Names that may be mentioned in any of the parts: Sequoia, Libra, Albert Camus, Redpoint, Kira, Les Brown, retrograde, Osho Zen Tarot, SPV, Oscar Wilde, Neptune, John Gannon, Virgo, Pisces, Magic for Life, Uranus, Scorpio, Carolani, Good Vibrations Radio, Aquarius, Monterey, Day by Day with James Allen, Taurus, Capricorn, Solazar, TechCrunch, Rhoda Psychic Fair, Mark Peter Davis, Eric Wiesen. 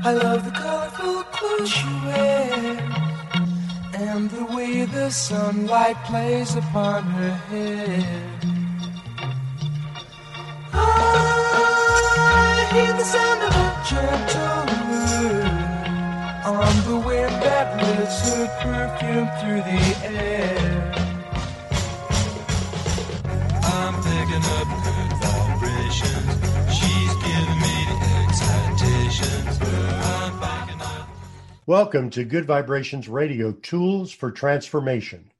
I love the colorful clothes she wears, and the way the sunlight plays upon her hair. I hear the sound of a gentle wind on the wind that lifts her perfume through the air. I'm picking up good vibrations. She's giving me the excitations. I'm picking up. Welcome to Good Vibrations Radio, Tools for Transformation.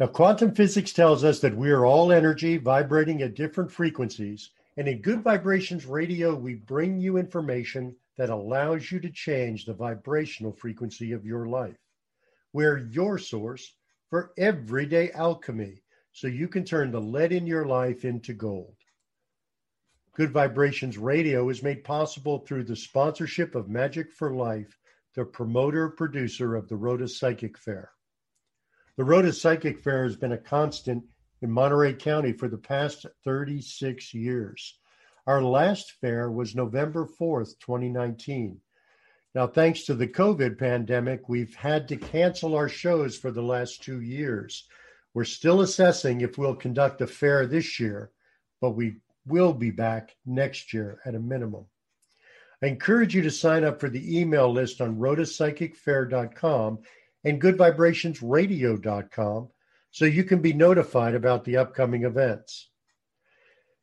Now, quantum physics tells us that we are all energy vibrating at different frequencies, and in Good Vibrations Radio, we bring you information that allows you to change the vibrational frequency of your life. We're your source for everyday alchemy, so you can turn the lead in your life into gold. Good Vibrations Radio is made possible through the sponsorship of Magic for Life, the promoter-producer of the Rhoda Psychic Fair. The Rhoda Psychic Fair has been a constant in Monterey County for the past 36 years. Our last fair was November 4th, 2019. Now, thanks to the COVID pandemic, we've had to cancel our shows for the last 2 years. We're still assessing if we'll conduct a fair this year, but we will be back next year at a minimum. I encourage you to sign up for the email list on rhodapsychicfair.com and goodvibrationsradio.com so you can be notified about the upcoming events.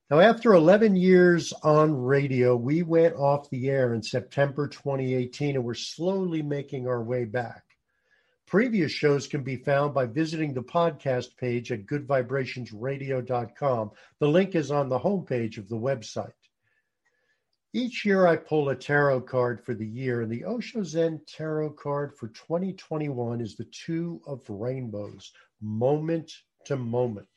Now, after 11 years on radio, we went off the air in September 2018, and we're slowly making our way back. Previous shows can be found by visiting the podcast page at goodvibrationsradio.com. The link is on the homepage of the website. Each year I pull a tarot card for the year, and the Osho Zen Tarot card for 2021 is the Two of Rainbows, moment to moment.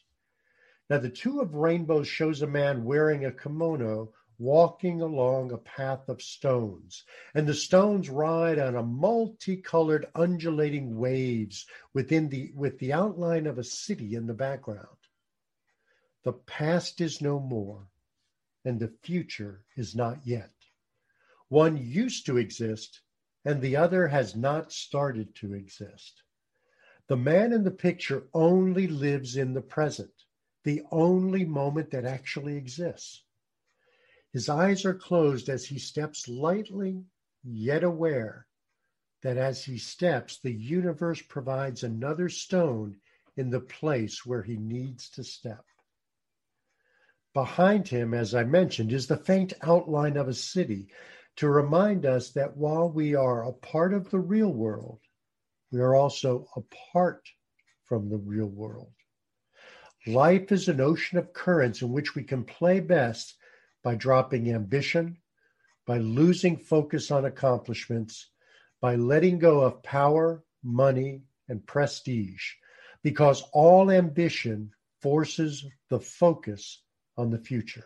Now, the Two of Rainbows shows a man wearing a kimono walking along a path of stones, and the stones ride on a multicolored undulating waves with the outline of a city in the background. The past is no more, and the future is not yet. One used to exist, and the other has not started to exist. The man in the picture only lives in the present, the only moment that actually exists. His eyes are closed as he steps lightly, yet aware that as he steps, the universe provides another stone in the place where he needs to step. Behind him, as I mentioned, is the faint outline of a city to remind us that while we are a part of the real world, we are also apart from the real world. Life is an ocean of currents in which we can play best by dropping ambition, by losing focus on accomplishments, by letting go of power, money, and prestige, because all ambition forces the focus on the future.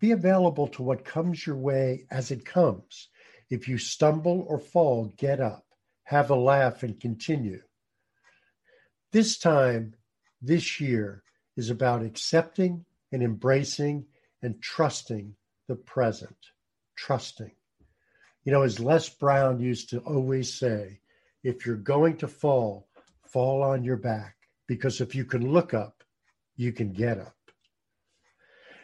Be available to what comes your way as it comes. If you stumble or fall, get up, have a laugh, and continue. This time, this year, is about accepting and embracing and trusting the present. Trusting. You know, as Les Brown used to always say, if you're going to fall, fall on your back, because if you can look up, you can get up.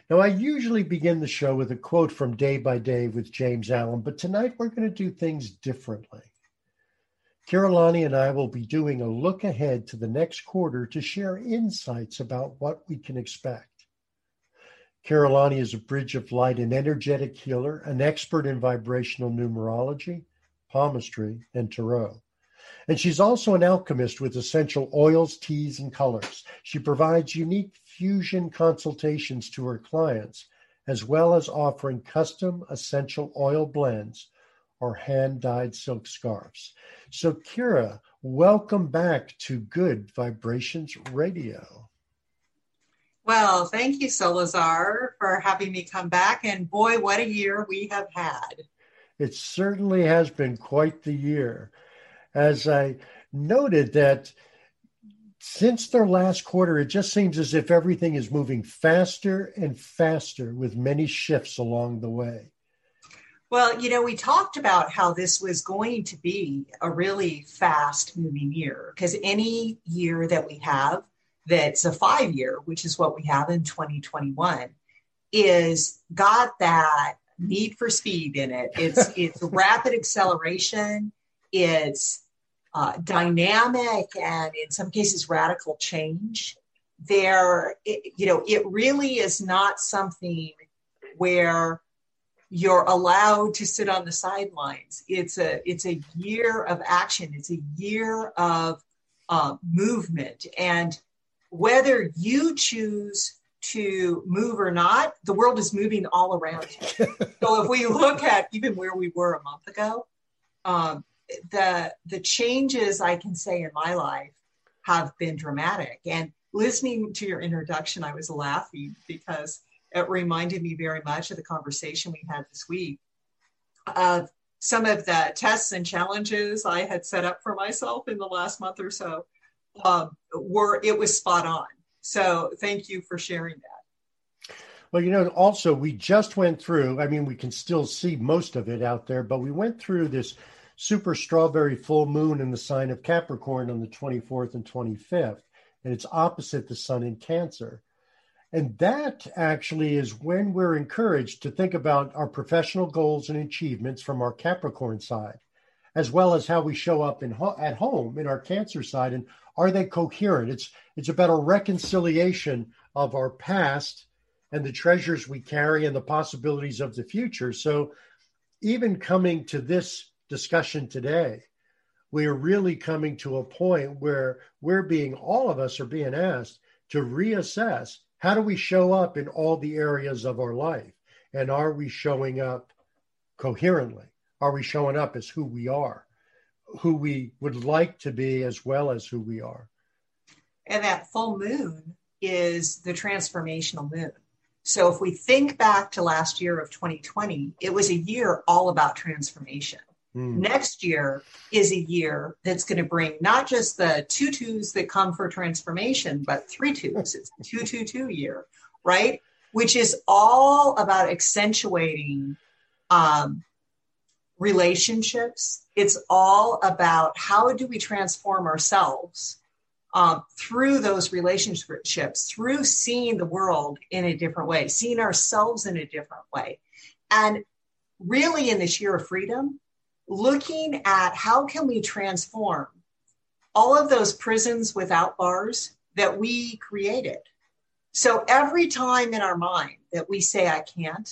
Now, I usually begin the show with a quote from Day by Day with James Allen, but tonight we're going to do things differently. Carolani and I will be doing a look ahead to the next quarter to share insights about what we can expect. Carolani is a bridge of light, an energetic healer, an expert in vibrational numerology, palmistry, and tarot. And she's also an alchemist with essential oils, teas, and colors. She provides unique fusion consultations to her clients, as well as offering custom essential oil blends or hand-dyed silk scarves. So, Kira, welcome back to Good Vibrations Radio. Well, thank you, Solazar, for having me come back. And boy, what a year we have had. It certainly has been quite the year. As I noted that since their last quarter, it just seems as if everything is moving faster and faster with many shifts along the way. Well, you know, we talked about how this was going to be a really fast moving year, because any year that we have that's a 5-year, which is what we have in 2021, is got that need for speed in it. It's rapid acceleration. It's dynamic, and in some cases radical change. It really is not something where you're allowed to sit on the sidelines. It's a year of action. It's a year of movement. And whether you choose to move or not, the world is moving all around you. So if we look at even where we were a month ago, the changes I can say in my life have been dramatic. And listening to your introduction, I was laughing because it reminded me very much of the conversation we had this week of some of the tests and challenges I had set up for myself in the last month or so. It was spot on. So thank you for sharing that. Well, you know, also we just went through, I mean, we can still see most of it out there, but we went through this super strawberry full moon in the sign of Capricorn on the 24th and 25th, and it's opposite the sun in Cancer. And that actually is when we're encouraged to think about our professional goals and achievements from our Capricorn side, as well as how we show up at home in our Cancer side, and are they coherent? It's about a reconciliation of our past and the treasures we carry and the possibilities of the future. So even coming to this discussion today, we are really coming to a point where all of us are being asked to reassess, how do we show up in all the areas of our life? And are we showing up coherently? Are we showing up as who we are, who we would like to be, as well as who we are? And that full moon is the transformational moon. So if we think back to last year of 2020, it was a year all about transformation. Mm. Next year is a year that's going to bring not just the 2 twos that come for transformation, but 3 twos. It's a 2-2-2 year, right? Which is all about accentuating relationships. It's all about how do we transform ourselves through those relationships, through seeing the world in a different way, seeing ourselves in a different way. And really in this year of freedom, looking at how can we transform all of those prisons without bars that we created. So every time in our mind that we say, I can't,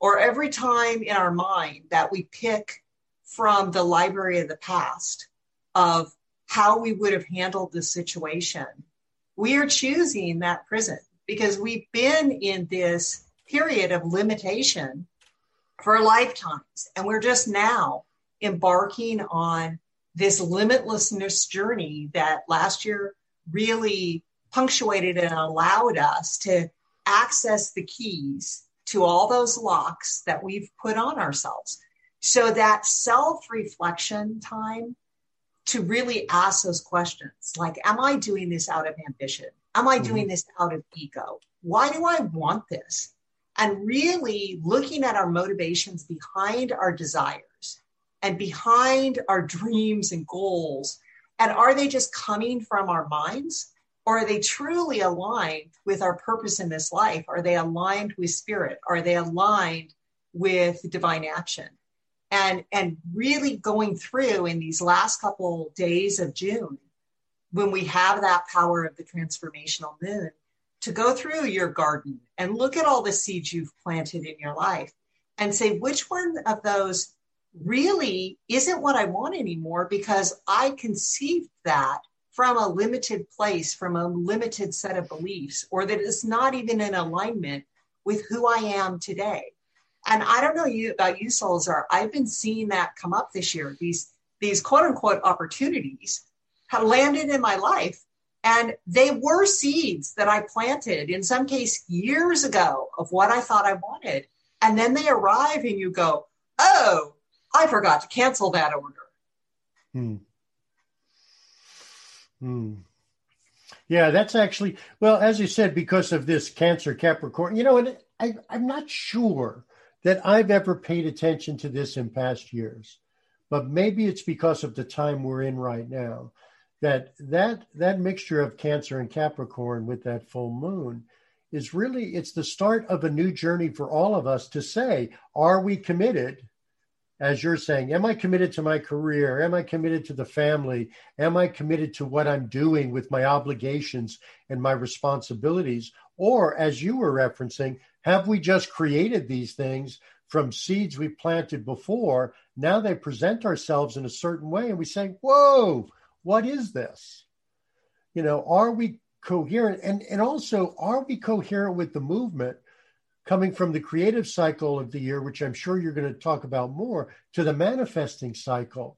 or every time in our mind that we pick from the library of the past of how we would have handled the situation, we are choosing that prison because we've been in this period of limitation for lifetimes. And we're just now embarking on this limitlessness journey that last year really punctuated and allowed us to access the keys to all those locks that we've put on ourselves. So that self-reflection time to really ask those questions, like, am I doing this out of ambition? Am I doing this out of ego? Why do I want this? And really looking at our motivations behind our desires and behind our dreams and goals. And are they just coming from our minds? Or are they truly aligned with our purpose in this life? Are they aligned with spirit? Are they aligned with divine action? And really going through in these last couple days of June, when we have that power of the transformational moon, to go through your garden and look at all the seeds you've planted in your life and say, which one of those really isn't what I want anymore because I conceived that from a limited place, from a limited set of beliefs, or that it's not even in alignment with who I am today. And I don't know about you, Solazar. I've been seeing that come up this year. These quote unquote opportunities have landed in my life, and they were seeds that I planted in some case years ago of what I thought I wanted. And then they arrive and you go, oh, I forgot to cancel that order. Yeah, that's actually, well, as you said, because of this Cancer Capricorn, you know, and I'm not sure that I've ever paid attention to this in past years. But maybe it's because of the time we're in right now, that mixture of Cancer and Capricorn with that full moon is really, it's the start of a new journey for all of us to say, are we committed? As you're saying, am I committed to my career? Am I committed to the family? Am I committed to what I'm doing with my obligations and my responsibilities? Or as you were referencing, have we just created these things from seeds we planted before? Now they present ourselves in a certain way and we say, whoa, what is this? You know, are we coherent? And also, are we coherent with the movement coming from the creative cycle of the year, which I'm sure you're going to talk about more, to the manifesting cycle?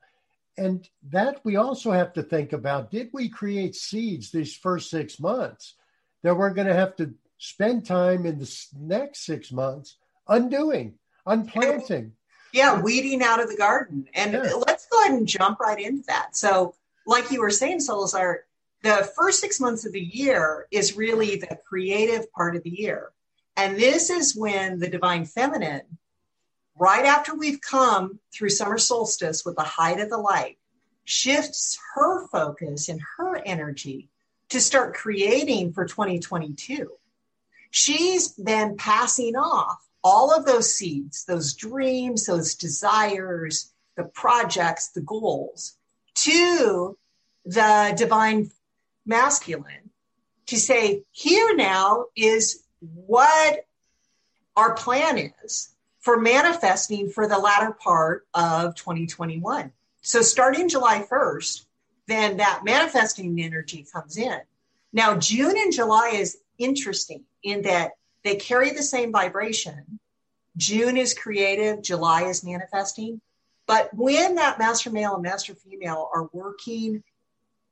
And that we also have to think about, did we create seeds these first 6 months that we're going to have to spend time in the next 6 months undoing, unplanting? Yeah, weeding out of the garden. And let's go ahead and jump right into that. So like you were saying, Solazar, the first 6 months of the year is really the creative part of the year. And this is when the divine feminine, right after we've come through summer solstice with the height of the light, shifts her focus and her energy to start creating for 2022. She's then passing off all of those seeds, those dreams, those desires, the projects, the goals to the divine masculine to say, here now is what our plan is for manifesting for the latter part of 2021. So starting July 1st, then that manifesting energy comes in. Now, June and July is interesting in that they carry the same vibration. June is creative, July is manifesting. But when that master male and master female are working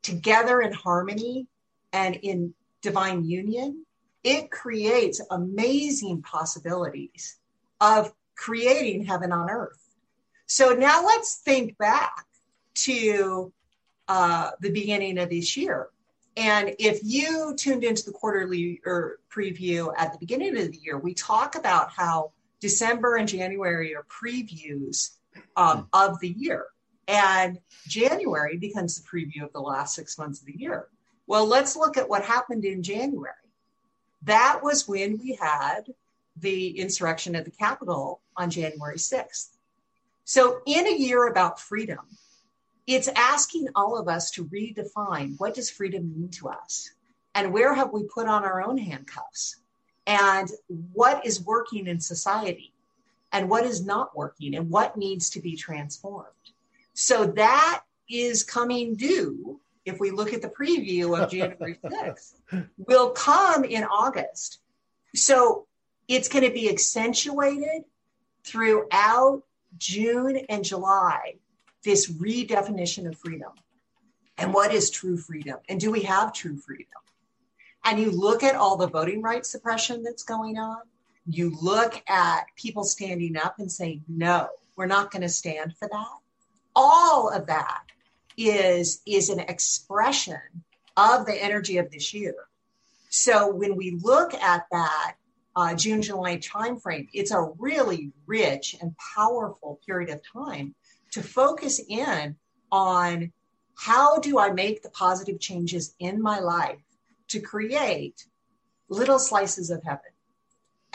together in harmony and in divine union, it creates amazing possibilities of creating heaven on earth. So now let's think back to the beginning of this year. And if you tuned into the quarterly or preview at the beginning of the year, we talk about how December and January are previews of the year. And January becomes the preview of the last 6 months of the year. Well, let's look at what happened in January. That was when we had the insurrection at the Capitol on January 6th. So in a year about freedom, it's asking all of us to redefine, what does freedom mean to us? And where have we put on our own handcuffs? And what is working in society? And what is not working? And what needs to be transformed? So that is coming due. If we look at the preview of January 6th, will come in August. So it's going to be accentuated throughout June and July, this redefinition of freedom. And what is true freedom? And do we have true freedom? And you look at all the voting rights suppression that's going on. You look at people standing up and saying, no, we're not going to stand for that. All of that is an expression of the energy of this year. So when we look at that June, July timeframe, it's a really rich and powerful period of time to focus in on how do I make the positive changes in my life to create little slices of heaven.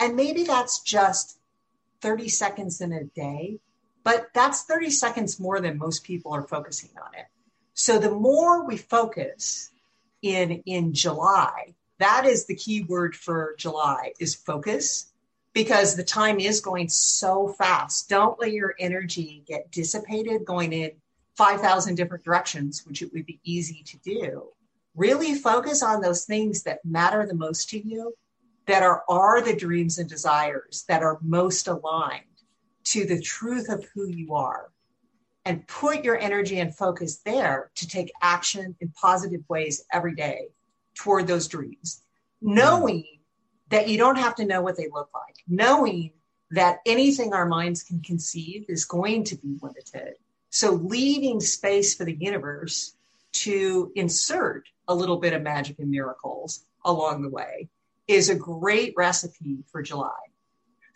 And maybe that's just 30 seconds in a day, but that's 30 seconds more than most people are focusing on it. So the more we focus in July, that is the key word for July is focus, because the time is going so fast. Don't let your energy get dissipated going in 5,000 different directions, which it would be easy to do. Really focus on those things that matter the most to you, that are the dreams and desires that are most aligned to the truth of who you are, and put your energy and focus there to take action in positive ways every day toward those dreams, knowing that you don't have to know what they look like, knowing that anything our minds can conceive is going to be limited. So leaving space for the universe to insert a little bit of magic and miracles along the way is a great recipe for July.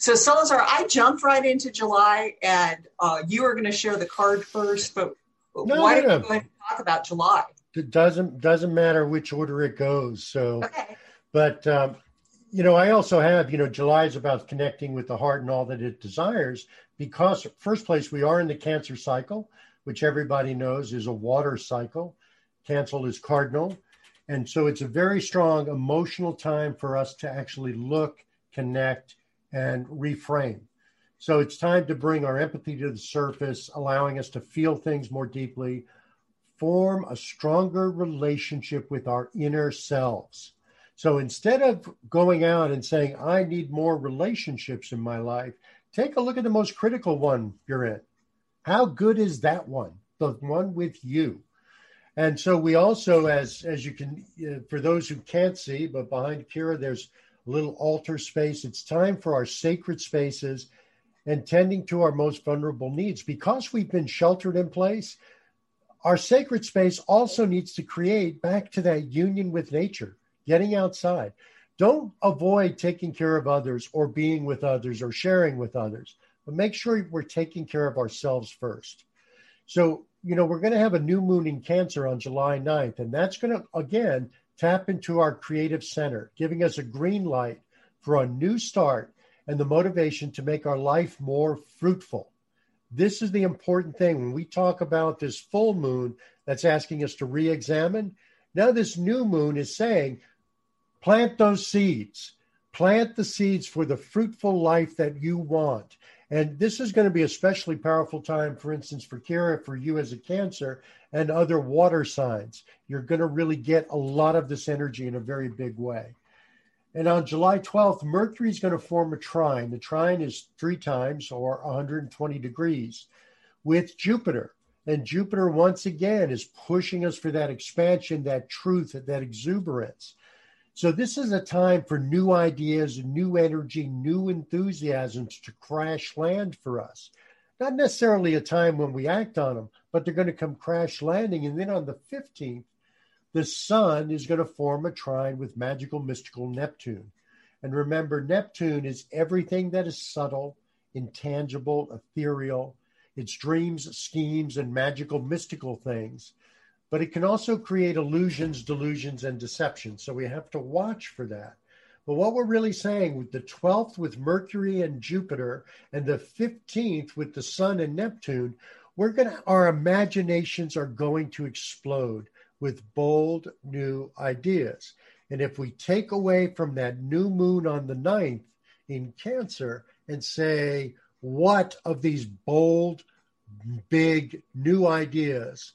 So Solazar, I jumped right into July, and you were going to share the card first, but why don't you go ahead and talk about July? It doesn't matter which order it goes. So, okay. But, you know, I also have, you know, July is about connecting with the heart and all that it desires, because first place, we are in the Cancer cycle, which everybody knows is a water cycle. Cancer is cardinal. And so it's a very strong emotional time for us to actually look, connect, and reframe. So it's time to bring our empathy to the surface, allowing us to feel things more deeply, form a stronger relationship with our inner selves. So instead of going out and saying, I need more relationships in my life, take a look at the most critical one you're in. How good is that one? The one with you. And so we also, as you can, for those who can't see, but behind Kira, there's a little altar space. It's time for our sacred spaces and tending to our most vulnerable needs. Because we've been sheltered in place, our sacred space also needs to create back to that union with nature, getting outside. Don't avoid taking care of others or being with others or sharing with others, but make sure we're taking care of ourselves first. So, you know, we're going to have a new moon in Cancer on July 9th, and that's going to, again, tap into our creative center, giving us a green light for a new start and the motivation to make our life more fruitful. This is the important thing. When we talk about this full moon that's asking us to re-examine, now this new moon is saying, plant those seeds. Plant the seeds for the fruitful life that you want. And this is going to be especially powerful time, for instance, for Kira, for you as a Cancer and other water signs. You're going to really get a lot of this energy in a very big way. And on July 12th, Mercury is going to form a trine. The trine is 3 times or 120 degrees with Jupiter. And Jupiter, once again, is pushing us for that expansion, that truth, that exuberance. So this is a time for new ideas, new energy, new enthusiasms to crash land for us. Not necessarily a time when we act on them, but they're going to come crash landing. And then on the 15th, the sun is going to form a trine with magical, mystical Neptune. And remember, Neptune is everything that is subtle, intangible, ethereal. It's dreams, schemes, and magical, mystical things. But it can also create illusions, delusions, and deceptions. So we have to watch for that. But what we're really saying with the 12th with Mercury and Jupiter and the 15th with the Sun and Neptune, our imaginations are going to explode with bold new ideas. And if we take away from that new moon on the 9th in Cancer and say, what of these bold, big new ideas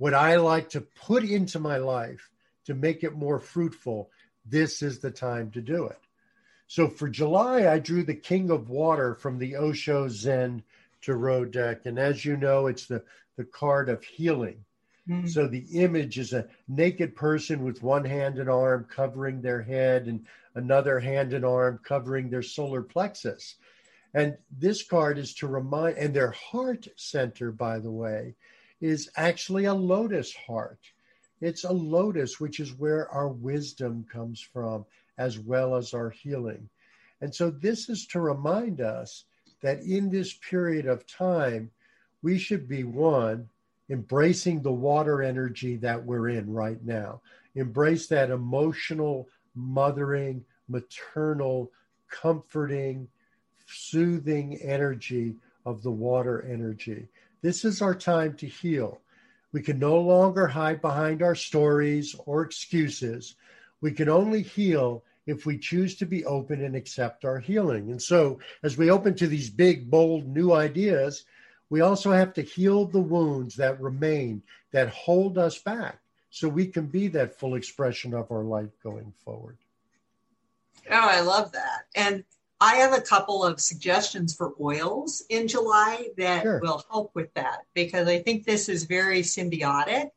would I like to put into my life to make it more fruitful? This is the time to do it. So for July, I drew the King of Water from the Osho Zen Tarot deck. And as you know, it's the card of healing. Mm-hmm. So the image is a naked person with one hand and arm covering their head and another hand and arm covering their solar plexus. And this card is to remind, and their heart center, by the way, is actually a lotus heart. It's a lotus, which is where our wisdom comes from, as well as our healing. And so this is to remind us that in this period of time, we should be, one, embracing the water energy that we're in right now. Embrace that emotional, mothering, maternal, comforting, soothing energy of the water energy. This is our time to heal. We can no longer hide behind our stories or excuses. We can only heal if we choose to be open and accept our healing. And so as we open to these big, bold, new ideas, we also have to heal the wounds that remain, that hold us back, so we can be that full expression of our life going forward. Oh, I love that. And I have a couple of suggestions for oils in July that will help with that, because I think this is very symbiotic.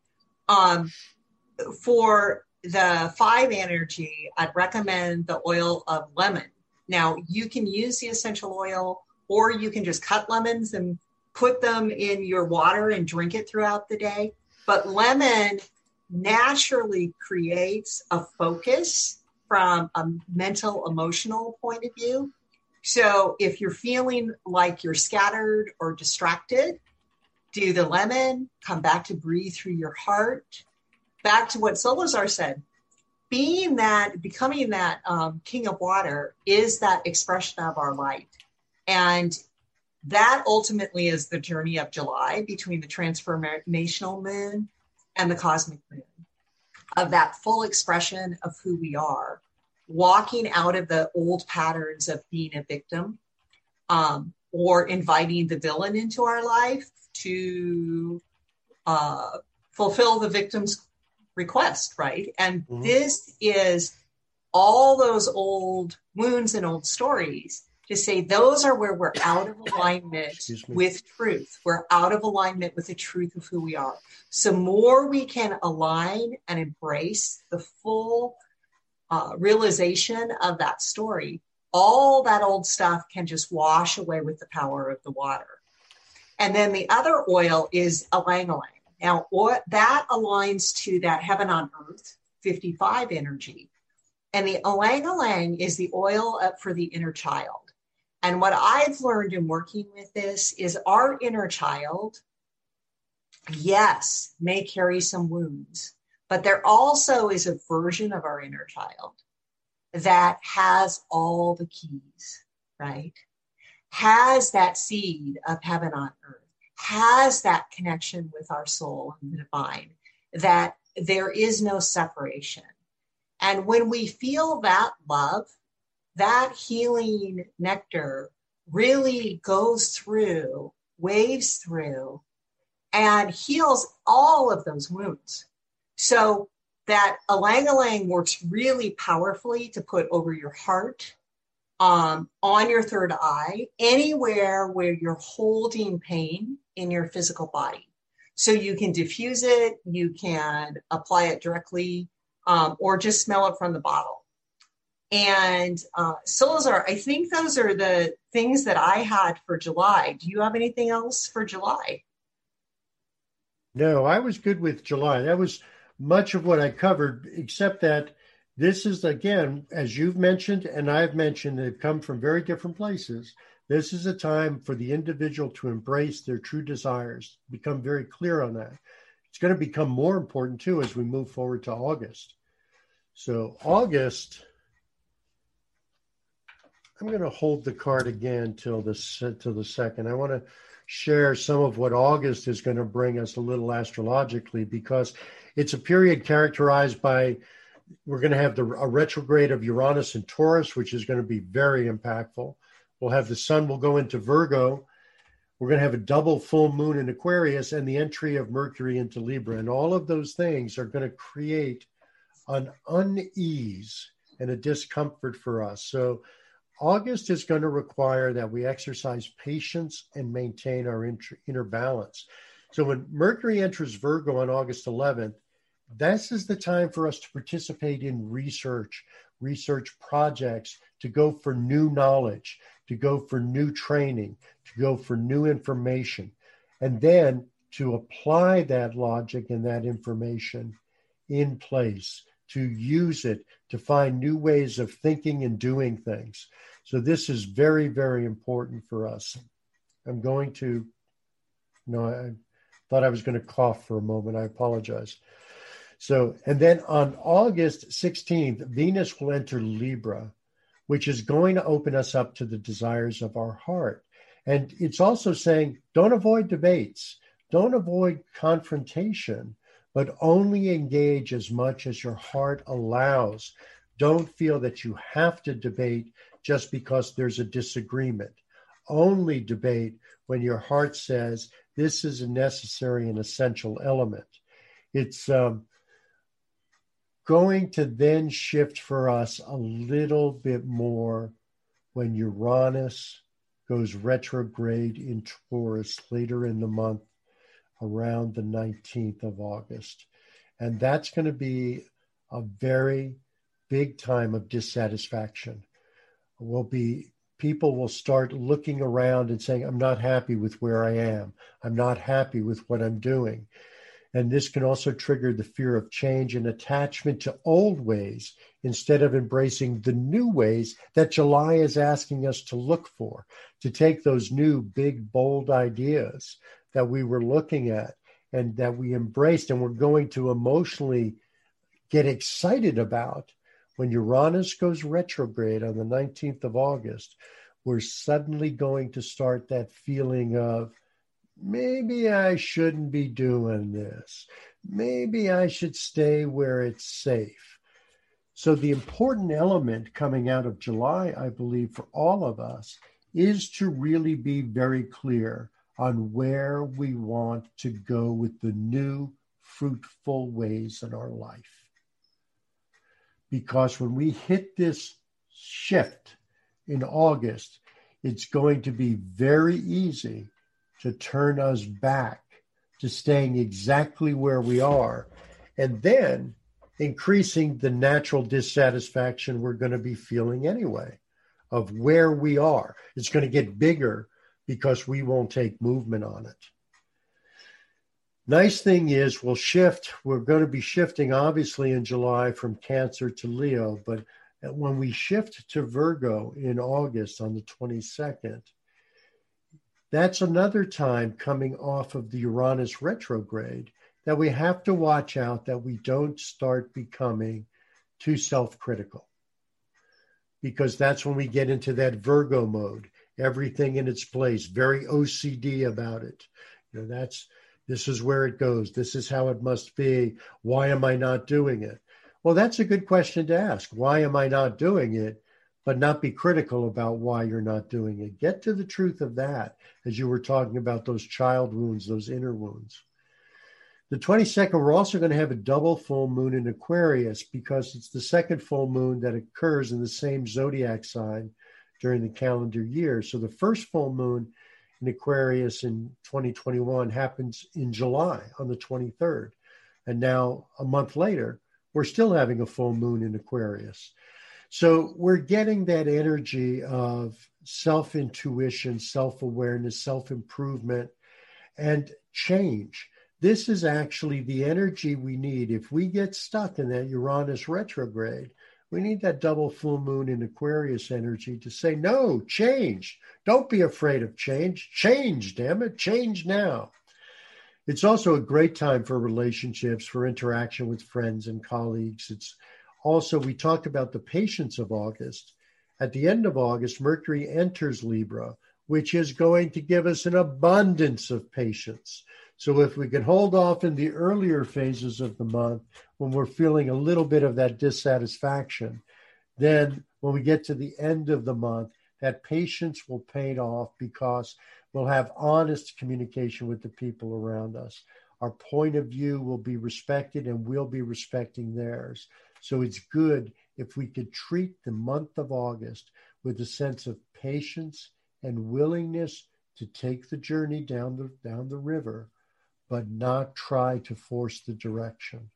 For the 5 energy, I'd recommend the oil of lemon. Now, you can use the essential oil, or you can just cut lemons and put them in your water and drink it throughout the day. But lemon naturally creates a focus from a mental, emotional point of view. So if you're feeling like you're scattered or distracted, do the lemon, come back to breathe through your heart. Back to what Solazar said, becoming that king of water is that expression of our light. And that ultimately is the journey of July between the transformational moon and the cosmic moon of that full expression of who we are, walking out of the old patterns of being a victim or inviting the villain into our life to fulfill the victim's request, right? And mm-hmm. This is all those old wounds and old stories to say those are where we're out of alignment with truth. We're out of alignment with the truth of who we are. So more we can align and embrace the full realization of that story, all that old stuff can just wash away with the power of the water. And then the other oil is ylang-ylang. Now, that aligns to that heaven on earth 55 energy. And the ylang-ylang is the oil up for the inner child. And what I've learned in working with this is our inner child, yes, may carry some wounds, but there also is a version of our inner child that has all the keys, right? Has that seed of heaven on earth, has that connection with our soul and the divine, that there is no separation. And when we feel that love, that healing nectar really goes through, waves through, and heals all of those wounds. So that ylang-ylang works really powerfully to put over your heart, on your third eye, anywhere where you're holding pain in your physical body. So you can diffuse it, you can apply it directly, or just smell it from the bottle. And Solazar, I think those are the things that I had for July. Do you have anything else for July? No, I was good with July. That was much of what I covered, except that this is, again, as you've mentioned, and I've mentioned, they've come from very different places. This is a time for the individual to embrace their true desires, become very clear on that. It's going to become more important, too, as we move forward to August. So August, I'm going to hold the card again till the second. I want to share some of what August is going to bring us a little astrologically, because it's a period characterized by, we're going to have a retrograde of Uranus and Taurus, which is going to be very impactful. We'll have the sun will go into Virgo. We're going to have a double full moon in Aquarius and the entry of Mercury into Libra. And all of those things are going to create an unease and a discomfort for us. So August is going to require that we exercise patience and maintain our inner balance. So when Mercury enters Virgo on August 11th, this is the time for us to participate in research projects, to go for new knowledge, to go for new training, to go for new information, and then to apply that logic and that information in place, to use it, to find new ways of thinking and doing things. So this is very, very important for us. I thought I was going to cough for a moment. I apologize. So, and then on August 16th, Venus will enter Libra, which is going to open us up to the desires of our heart. And it's also saying, don't avoid debates, don't avoid confrontation, but only engage as much as your heart allows. Don't feel that you have to debate just because there's a disagreement. Only debate when your heart says this is a necessary and essential element. It's going to then shift for us a little bit more when Uranus goes retrograde in Taurus later in the month, around the 19th of August. And that's going to be a very big time of dissatisfaction. People will start looking around and saying, I'm not happy with where I am. I'm not happy with what I'm doing. And this can also trigger the fear of change and attachment to old ways instead of embracing the new ways that July is asking us to look for, to take those new, big, bold ideas that we were looking at and that we embraced and we're going to emotionally get excited about. When Uranus goes retrograde on the 19th of August, we're suddenly going to start that feeling of, maybe I shouldn't be doing this. Maybe I should stay where it's safe. So the important element coming out of July, I believe, for all of us is to really be very clear on where we want to go with the new fruitful ways in our life. Because when we hit this shift in August, it's going to be very easy to turn us back to staying exactly where we are, and then increasing the natural dissatisfaction we're going to be feeling anyway of where we are. It's going to get bigger because we won't take movement on it. Nice thing is we'll shift. We're going to be shifting, obviously, in July from Cancer to Leo, but when we shift to Virgo in August on the 22nd, that's another time coming off of the Uranus retrograde that we have to watch out that we don't start becoming too self-critical, because that's when we get into that Virgo mode, everything in its place, very OCD about it. You know, this is where it goes. This is how it must be. Why am I not doing it? Well, that's a good question to ask. Why am I not doing it? But not be critical about why you're not doing it. Get to the truth of that, as you were talking about those child wounds, those inner wounds. The 22nd, we're also going to have a double full moon in Aquarius, because it's the second full moon that occurs in the same zodiac sign during the calendar year. So the first full moon in Aquarius in 2021 happens in July on the 23rd. And now a month later, we're still having a full moon in Aquarius. So we're getting that energy of self-intuition, self-awareness, self-improvement, and change. This is actually the energy we need. If we get stuck in that Uranus retrograde, we need that double full moon in Aquarius energy to say, no, change. Don't be afraid of change. Change, damn it. Change now. It's also a great time for relationships, for interaction with friends and colleagues. Also, we talked about the patience of August. At the end of August, Mercury enters Libra, which is going to give us an abundance of patience. So if we can hold off in the earlier phases of the month, when we're feeling a little bit of that dissatisfaction, then when we get to the end of the month, that patience will pay off, because we'll have honest communication with the people around us. Our point of view will be respected, and we'll be respecting theirs. So it's good if we could treat the month of August with a sense of patience and willingness to take the journey down the river, but not try to force the direction.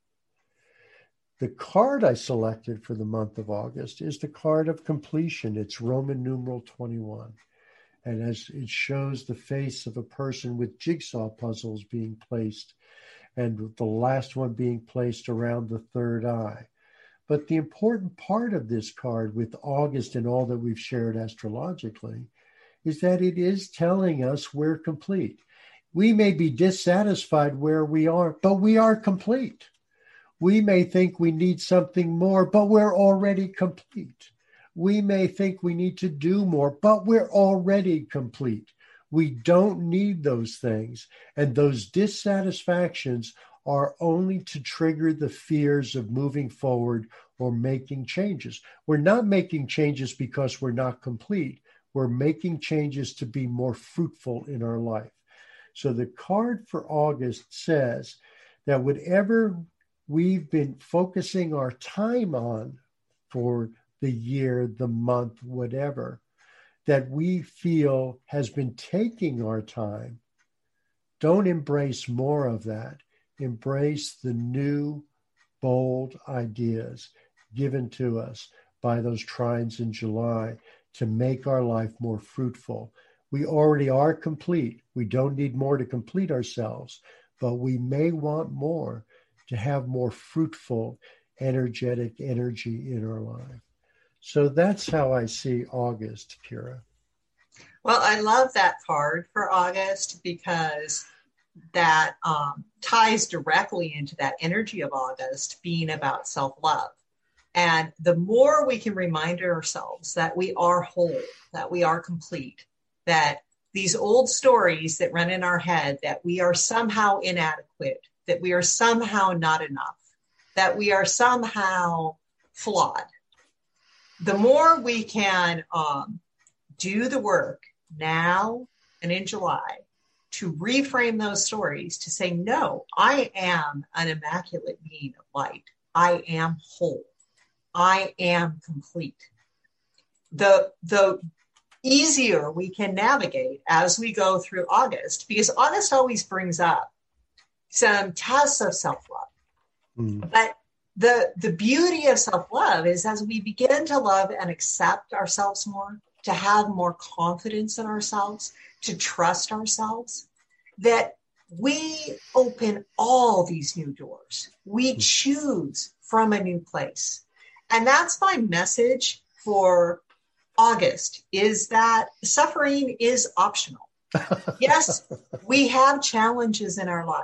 The card I selected for the month of August is the card of completion. It's Roman numeral 21. And as it shows the face of a person with jigsaw puzzles being placed, and the last one being placed around the third eye. But the important part of this card with August and all that we've shared astrologically is that it is telling us we're complete. We may be dissatisfied where we are, but we are complete. We may think we need something more, but we're already complete. We may think we need to do more, but we're already complete. We don't need those things. And those dissatisfactions are only to trigger the fears of moving forward or making changes. We're not making changes because we're not complete. We're making changes to be more fruitful in our life. So the card for August says that whatever we've been focusing our time on for the year, the month, whatever, that we feel has been taking our time, don't embrace more of that. Embrace the new, bold ideas given to us by those trines in July to make our life more fruitful. We already are complete. We don't need more to complete ourselves, but we may want more to have more fruitful, energetic energy in our life. So that's how I see August, Kira. Well, I love that card for August because that ties directly into that energy of August being about self-love. And the more we can remind ourselves that we are whole, that we are complete, that these old stories that run in our head, that we are somehow inadequate, that we are somehow not enough, that we are somehow flawed. The more we can do the work now and in July to reframe those stories, to say, no, I am an immaculate being of light. I am whole. I am complete. The easier we can navigate as we go through August, because August always brings up some tests of self-love. But the beauty of self-love is as we begin to love and accept ourselves more, to have more confidence in ourselves, to trust ourselves, that we open all these new doors. We choose from a new place. And that's my message for August, is that suffering is optional. Yes, we have challenges in our life.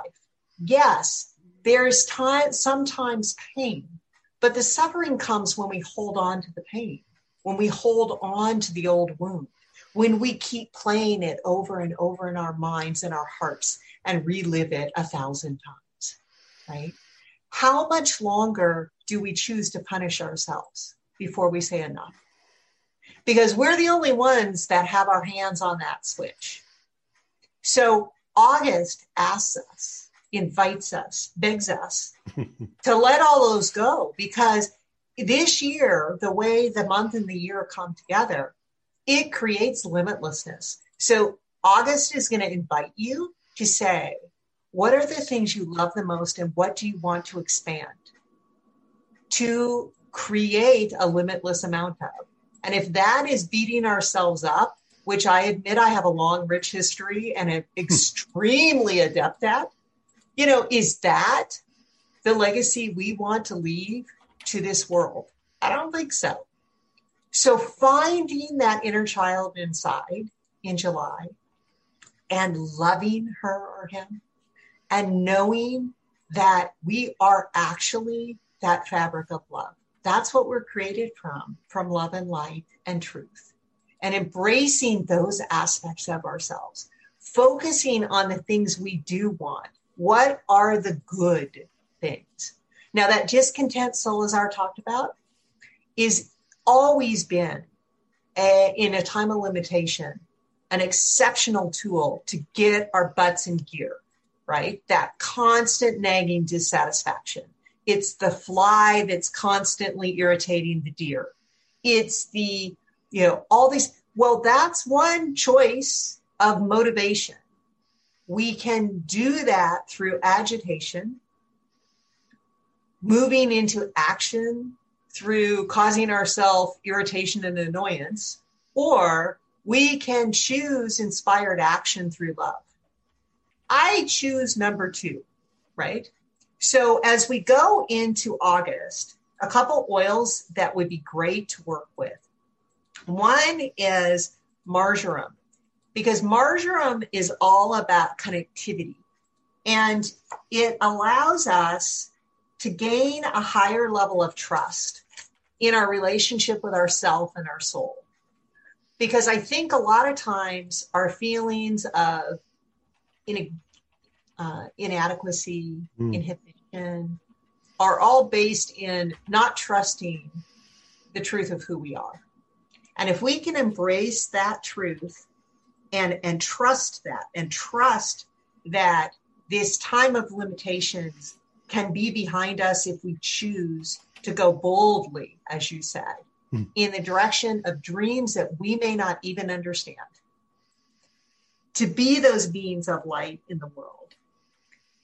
Yes, there's time, sometimes pain, but the suffering comes when we hold on to the pain, when we hold on to the old wound, when we keep playing it over and over in our minds and our hearts and relive it 1,000 times, right? How much longer do we choose to punish ourselves before we say enough? Because we're the only ones that have our hands on that switch. So August asks us, invites us, begs us to let all those go, because this year, the way the month and the year come together, it creates limitlessness. So August is going to invite you to say, what are the things you love the most and what do you want to expand to create a limitless amount of? And if that is beating ourselves up, which I admit I have a long, rich history and am extremely adept at, you know, is that the legacy we want to leave to this world? I don't think so. So finding that inner child inside in July and loving her or him and knowing that we are actually that fabric of love. That's what we're created from love and light and truth, and embracing those aspects of ourselves, focusing on the things we do want. What are the good things? Now, that discontent Solazar talked about is always been, in a time of limitation, an exceptional tool to get our butts in gear, right? That constant nagging dissatisfaction. It's the fly that's constantly irritating the deer. It's the, you know, all these. Well, that's one choice of motivation. We can do that through agitation, moving into action through causing ourselves irritation and annoyance, or we can choose inspired action through love. I choose number two, right? So as we go into August, a couple oils that would be great to work with. One is marjoram, because marjoram is all about connectivity, and it allows us to gain a higher level of trust in our relationship with ourself and our soul. Because I think a lot of times our feelings of inadequacy, inhibition, are all based in not trusting the truth of who we are. And if we can embrace that truth, and trust that this time of limitations can be behind us if we choose to go boldly, as you said, in the direction of dreams that we may not even understand, to be those beings of light in the world.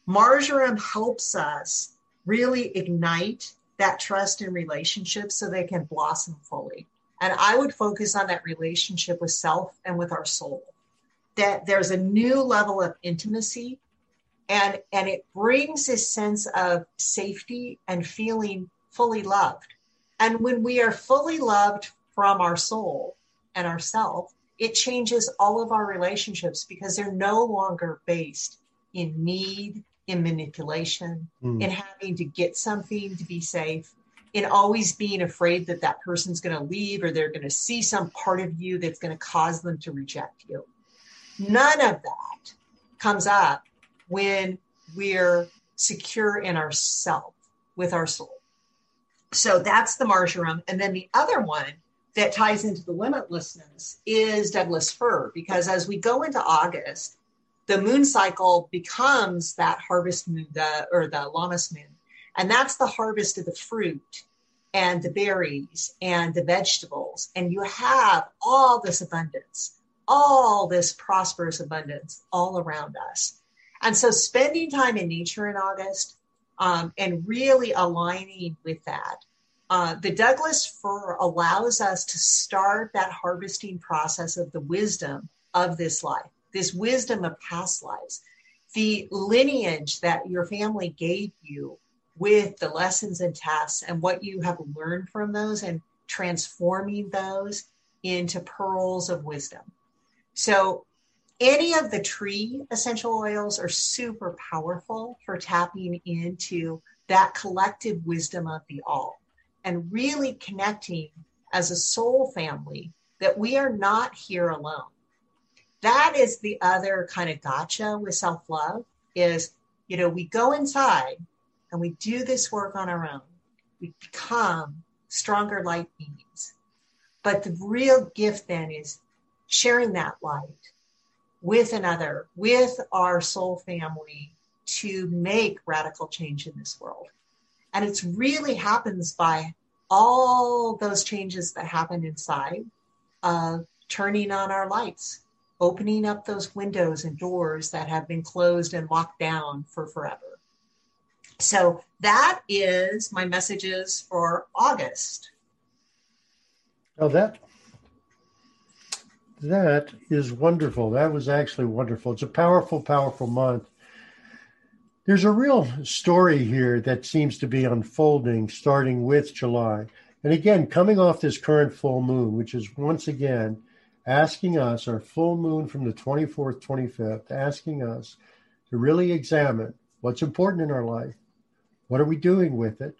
Marjoram helps us really ignite that trust in relationships so they can blossom fully. And I would focus on that relationship with self and with our soul. That there's a new level of intimacy And it brings this sense of safety and feeling fully loved. And when we are fully loved from our soul and ourself, it changes all of our relationships because they're no longer based in need, in manipulation, in having to get something to be safe, in always being afraid that that person's going to leave or they're going to see some part of you that's going to cause them to reject you. None of that comes up when we're secure in ourselves with our soul. So that's the Marjoram. And then the other one that ties into the limitlessness is Douglas fir, because as we go into August, the moon cycle becomes that harvest moon, the Lammas moon. And that's the harvest of the fruit and the berries and the vegetables. And you have all this abundance, all this prosperous abundance all around us. And so spending time in nature in August and really aligning with that. The Douglas fir allows us to start that harvesting process of the wisdom of this life, this wisdom of past lives, the lineage that your family gave you with the lessons and tests and what you have learned from those and transforming those into pearls of wisdom. So any of the tree essential oils are super powerful for tapping into that collective wisdom of the all and really connecting as a soul family that we are not here alone. That is the other kind of gotcha with self-love is, you know, we go inside and we do this work on our own. We become stronger light beings. But the real gift then is sharing that light with another, with our soul family to make radical change in this world. And it really happens by all those changes that happen inside of turning on our lights, opening up those windows and doors that have been closed and locked down for forever. So that is my messages for August. Now that is wonderful. That was actually wonderful. It's a powerful, powerful month. There's a real story here that seems to be unfolding, starting with July. And again, coming off this current full moon, which is once again asking us, our full moon from the 24th, 25th, asking us to really examine what's important in our life. What are we doing with it?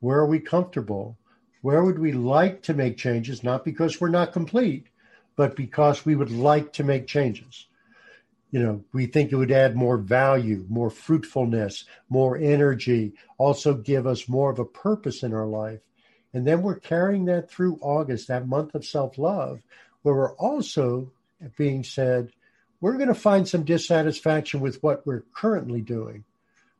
Where are we comfortable? Where would we like to make changes? Not because we're not complete, but because we would like to make changes. You know, we think it would add more value, more fruitfulness, more energy, also give us more of a purpose in our life. And then we're carrying that through August, that month of self-love, where we're also being said, we're going to find some dissatisfaction with what we're currently doing,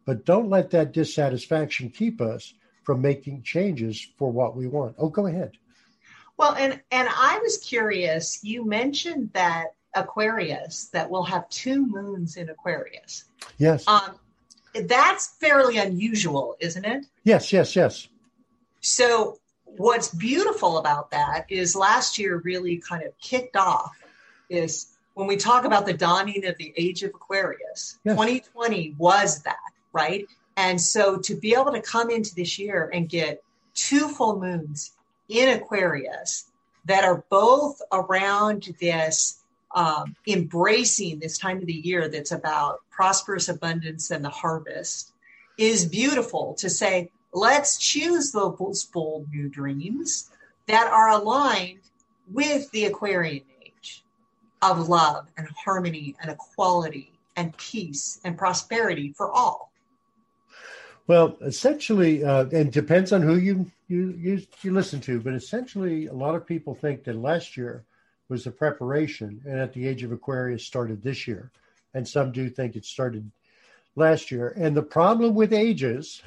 but don't let that dissatisfaction keep us from making changes for what we want. Oh, go ahead. Well, and I was curious, you mentioned that Aquarius, that we'll have two moons in Aquarius. Yes. That's fairly unusual, isn't it? Yes. So what's beautiful about that is last year really kind of kicked off is when we talk about the dawning of the age of Aquarius, yes. 2020 was that, right? And so to be able to come into this year and get two full moons in Aquarius that are both around this embracing this time of the year that's about prosperous abundance and the harvest is beautiful to say, let's choose those bold new dreams that are aligned with the Aquarian age of love and harmony and equality and peace and prosperity for all. Well, essentially, and depends on who you listen to, but essentially a lot of people think that last year was the preparation and at the age of Aquarius started this year. And some do think it started last year. And the problem with ages...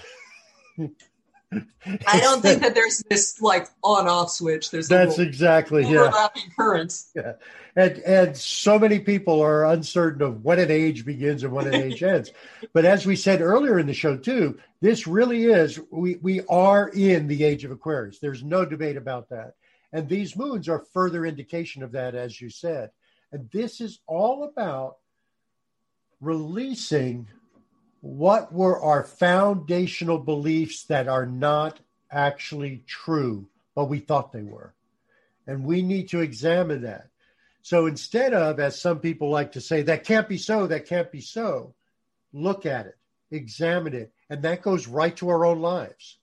I don't think that there's this like on-off switch. That's exactly overlapping currents. Yeah. And so many people are uncertain of when an age begins and when an age ends. But as we said earlier in the show too, this really is we are in the age of Aquarius. There's no debate about that. And these moons are further indication of that, as you said. And this is all about releasing what were our foundational beliefs that are not actually true, but we thought they were? And we need to examine that. So instead of, as some people like to say, that can't be so, look at it, examine it. And that goes right to our own lives.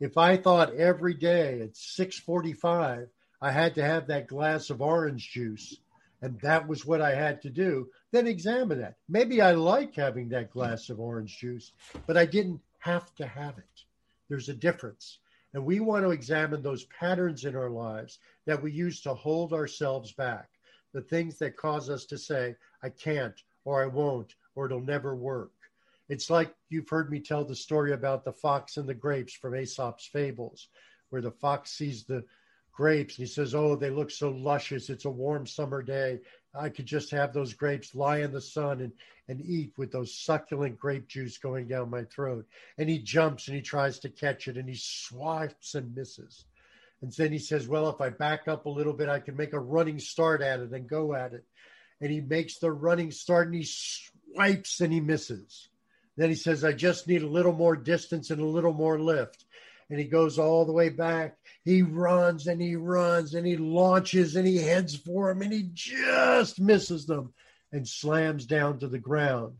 If I thought every day at 6:45, I had to have that glass of orange juice, and that was what I had to do, then examine that. Maybe I like having that glass of orange juice, but I didn't have to have it. There's a difference. And we want to examine those patterns in our lives that we use to hold ourselves back, the things that cause us to say, I can't, or I won't, or it'll never work. It's like you've heard me tell the story about the fox and the grapes from Aesop's Fables, where the fox sees the grapes and he says, oh, they look so luscious. It's a warm summer day. I could just have those grapes, lie in the sun and eat with those succulent grape juice going down my throat. And he jumps and he tries to catch it and he swipes and misses. And then he says, well, if I back up a little bit, I can make a running start at it and go at it. And he makes the running start and he swipes and he misses. Then he says, I just need a little more distance and a little more lift. And he goes all the way back. He runs and he runs and he launches and he heads for him and he just misses them and slams down to the ground.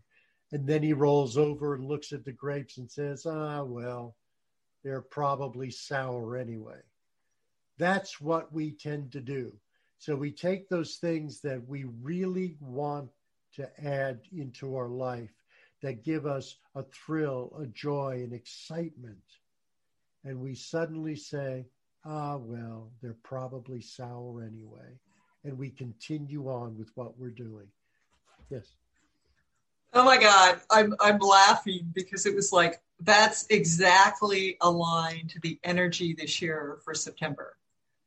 And then he rolls over and looks at the grapes and says, well, they're probably sour anyway. That's what we tend to do. So we take those things that we really want to add into our life that give us a thrill, a joy, an excitement. And we suddenly say, well, they're probably sour anyway. And we continue on with what we're doing. Yes. Oh my God, I'm laughing because it was like, that's exactly aligned to the energy this year for September.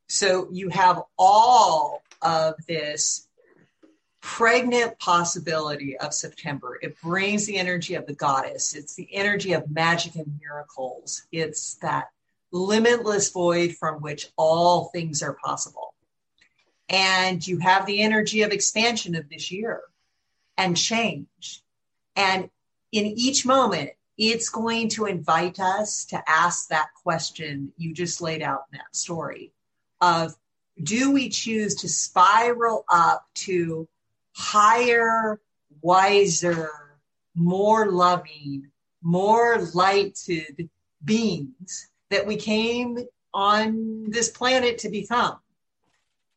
So you have all of this pregnant possibility of September. It brings the energy of the goddess. It's the energy of magic and miracles. It's that limitless void from which all things are possible. And you have the energy of expansion of this year and change. And in each moment, it's going to invite us to ask that question you just laid out in that story of, do we choose to spiral up to higher, wiser, more loving, more lighted beings that we came on this planet to become?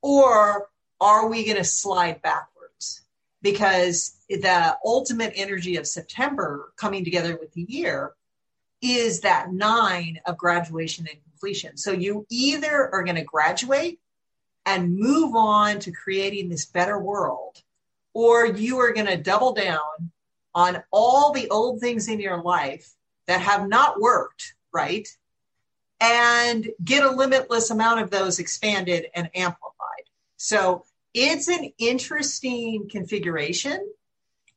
Or are we going to slide backwards? Because the ultimate energy of September coming together with the year is that 9 of graduation and completion. So you either are going to graduate and move on to creating this better world, or you are going to double down on all the old things in your life that have not worked, right? And get a limitless amount of those expanded and amplified. So it's an interesting configuration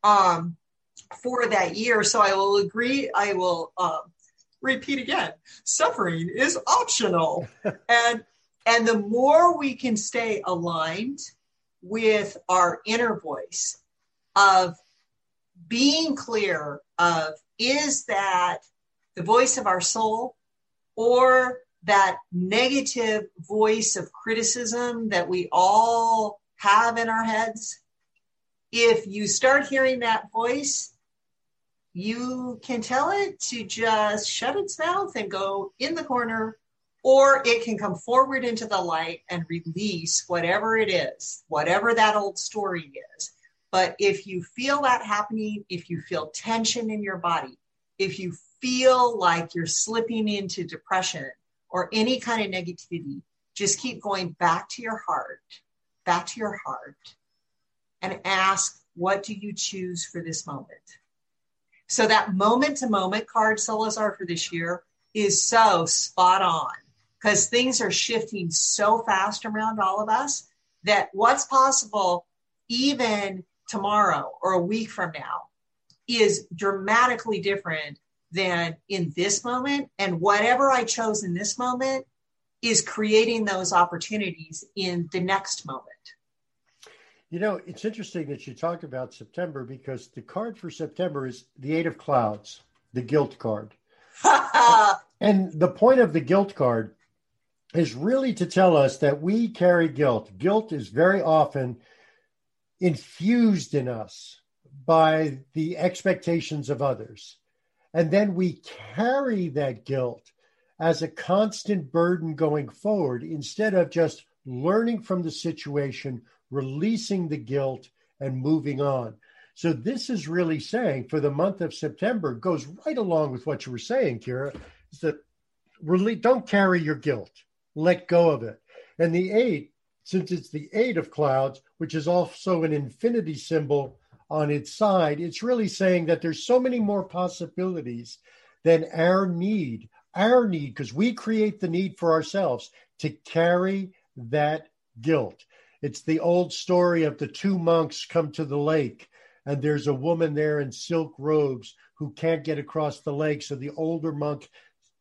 for that year. So I will agree. I will repeat again. Suffering is optional. And the more we can stay aligned with our inner voice of being clear of, is that the voice of our soul or that negative voice of criticism that we all have in our heads? If you start hearing that voice, you can tell it to just shut its mouth and go in the corner, or it can come forward into the light and release whatever it is, whatever that old story is. But if you feel that happening, if you feel tension in your body, if you feel like you're slipping into depression or any kind of negativity, just keep going back to your heart, and ask, what do you choose for this moment? So that moment to moment card, Solazar, for this year is so spot on because things are shifting so fast around all of us that what's possible even tomorrow or a week from now is dramatically different than in this moment. And whatever I chose in this moment is creating those opportunities in the next moment. You know, it's interesting that you talk about September, because the card for September is the Eight of Clouds, the guilt card. And the point of the guilt card is really to tell us that we carry guilt. Guilt is very often infused in us by the expectations of others. And then we carry that guilt as a constant burden going forward, instead of just learning from the situation, releasing the guilt, and moving on. So this is really saying, for the month of September, goes right along with what you were saying, Kira, is that really don't carry your guilt. Let go of it. And the eight, since it's the Eight of Clouds, which is also an infinity symbol on its side, it's really saying that there's so many more possibilities than our need, because we create the need for ourselves to carry that guilt. It's the old story of the two monks come to the lake, and there's a woman there in silk robes who can't get across the lake. So the older monk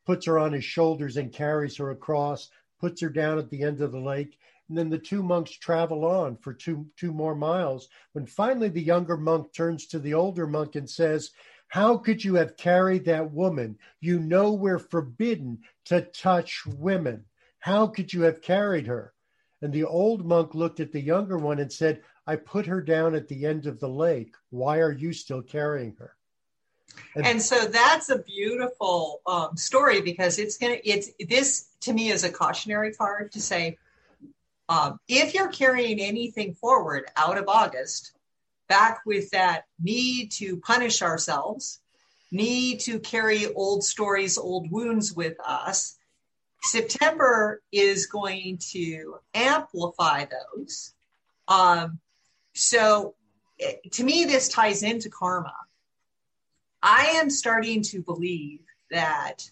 puts her on his shoulders and carries her across, puts her down at the end of the lake. And then the two monks travel on for two more miles, when finally the younger monk turns to the older monk and says, "How could you have carried that woman? You know we're forbidden to touch women. How could you have carried her?" And the old monk looked at the younger one and said, "I put her down at the end of the lake. Why are you still carrying her?" And so that's a beautiful story, because this to me is a cautionary card to say, if you're carrying anything forward out of August, back with that need to punish ourselves, need to carry old stories, old wounds with us, September is going to amplify those. To me, this ties into karma. I am starting to believe that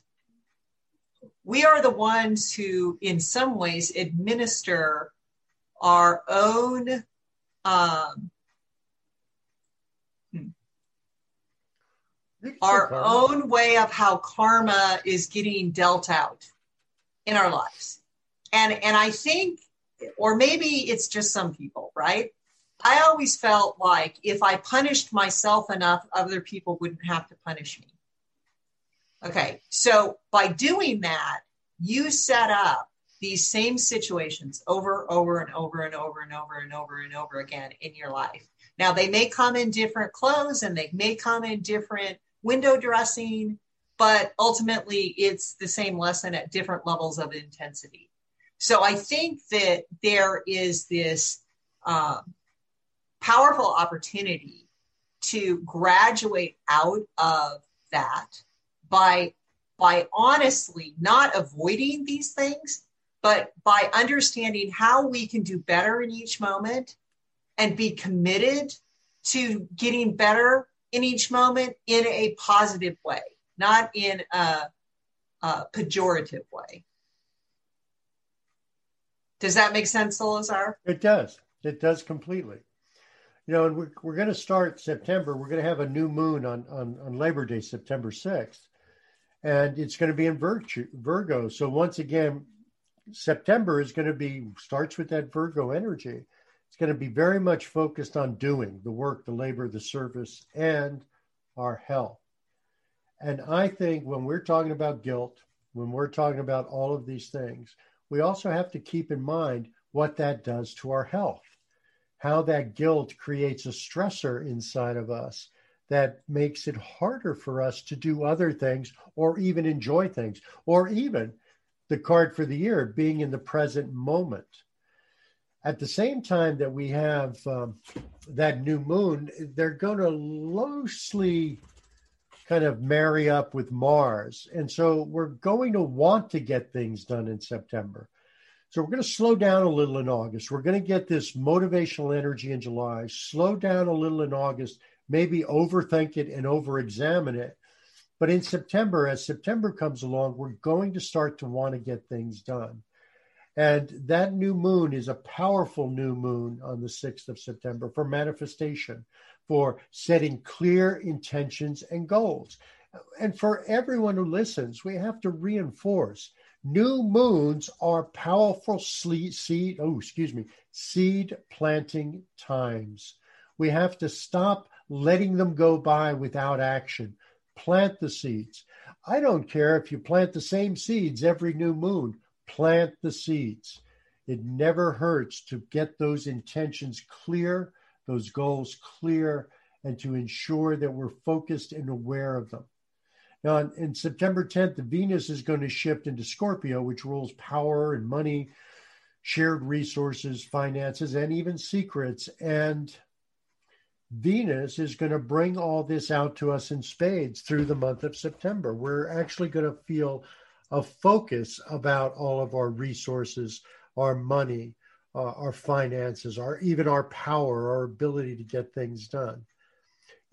we are the ones who, in some ways, administer our own own way of how karma is getting dealt out in our lives. And I think, or maybe it's just some people, right? I always felt like if I punished myself enough, other people wouldn't have to punish me. Okay, so by doing that, you set up these same situations over and over again in your life. Now, they may come in different clothes and they may come in different window dressing, but ultimately it's the same lesson at different levels of intensity. So I think that there is this powerful opportunity to graduate out of that by honestly not avoiding these things, but by understanding how we can do better in each moment and be committed to getting better in each moment in a positive way, not in a pejorative way. Does that make sense, Solazar? It does. It does completely. You know, and we're going to start September. We're going to have a new moon on Labor Day, September 6th. And it's going to be in Virgo. So once again, September is going to be, starts with that Virgo energy. It's going to be very much focused on doing the work, the labor, the service, and our health. And I think when we're talking about guilt, when we're talking about all of these things, we also have to keep in mind what that does to our health, how that guilt creates a stressor inside of us that makes it harder for us to do other things or even enjoy things, or even the card for the year, being in the present moment. At the same time that we have that new moon, they're going to loosely kind of marry up with Mars. And so we're going to want to get things done in September. So we're going to slow down a little in August. We're going to get this motivational energy in July, slow down a little in August, maybe overthink it and overexamine it. But in September, as September comes along, we're going to start to want to get things done. And that new moon is a powerful new moon on the 6th of September for manifestation, for setting clear intentions and goals. And for everyone who listens, we have to reinforce New moons are powerful seed planting times. We have to stop letting them go by without action. Plant the seeds. I don't care if you plant the same seeds every new moon. Plant the seeds. It never hurts to get those intentions clear, those goals clear, and to ensure that we're focused and aware of them. Now, on September 10th, the Venus is going to shift into Scorpio, which rules power and money, shared resources, finances, and even secrets. And Venus is going to bring all this out to us in spades through the month of September. We're actually going to feel a focus about all of our resources, our money, our finances, even our power, our ability to get things done.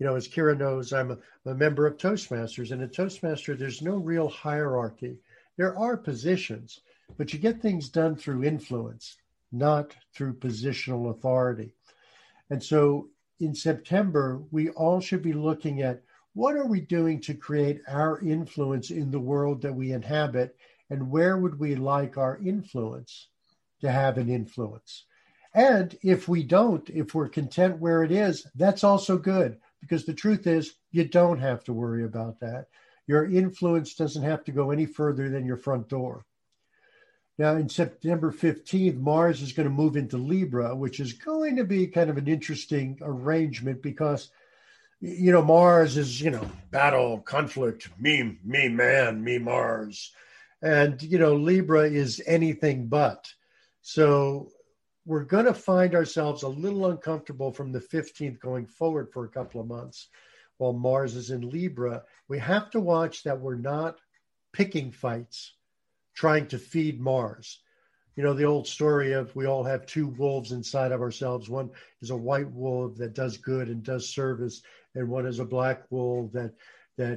You know, as Kira knows, I'm a member of Toastmasters, and at Toastmasters, there's no real hierarchy. There are positions, but you get things done through influence, not through positional authority. And so in September, we all should be looking at what are we doing to create our influence in the world that we inhabit, and where would we like our influence to have an influence? And if we don't, if we're content where it is, that's also good. Because the truth is, you don't have to worry about that. Your influence doesn't have to go any further than your front door. Now, in September 15th, Mars is going to move into Libra, which is going to be kind of an interesting arrangement because, you know, Mars is, you know, battle, conflict, me man, me Mars. And, you know, Libra is anything but. So we're going to find ourselves a little uncomfortable from the 15th going forward for a couple of months while Mars is in Libra. We have to watch that we're not picking fights, trying to feed Mars. You know, the old story of we all have two wolves inside of ourselves. One is a white wolf that does good and does service, and one is a black wolf that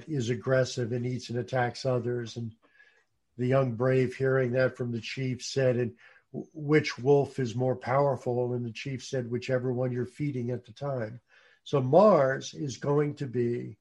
is aggressive and eats and attacks others. And the young brave, hearing that from the chief, said, and which wolf is more powerful? And the chief said, whichever one you're feeding at the time. So Mars is going to be,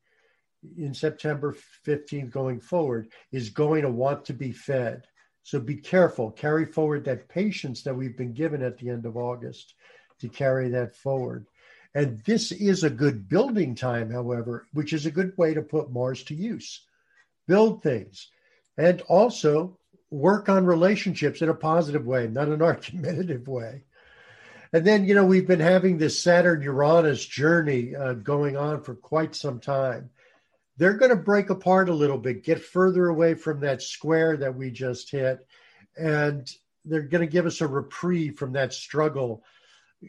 in September 15th going forward, is going to want to be fed. So be careful. Carry forward that patience that we've been given at the end of August to carry that forward. And this is a good building time, however, which is a good way to put Mars to use. Build things. And also work on relationships in a positive way, not an argumentative way. And then, you know, we've been having this Saturn-Uranus journey going on for quite some time. They're going to break apart a little bit, get further away from that square that we just hit, and they're going to give us a reprieve from that struggle,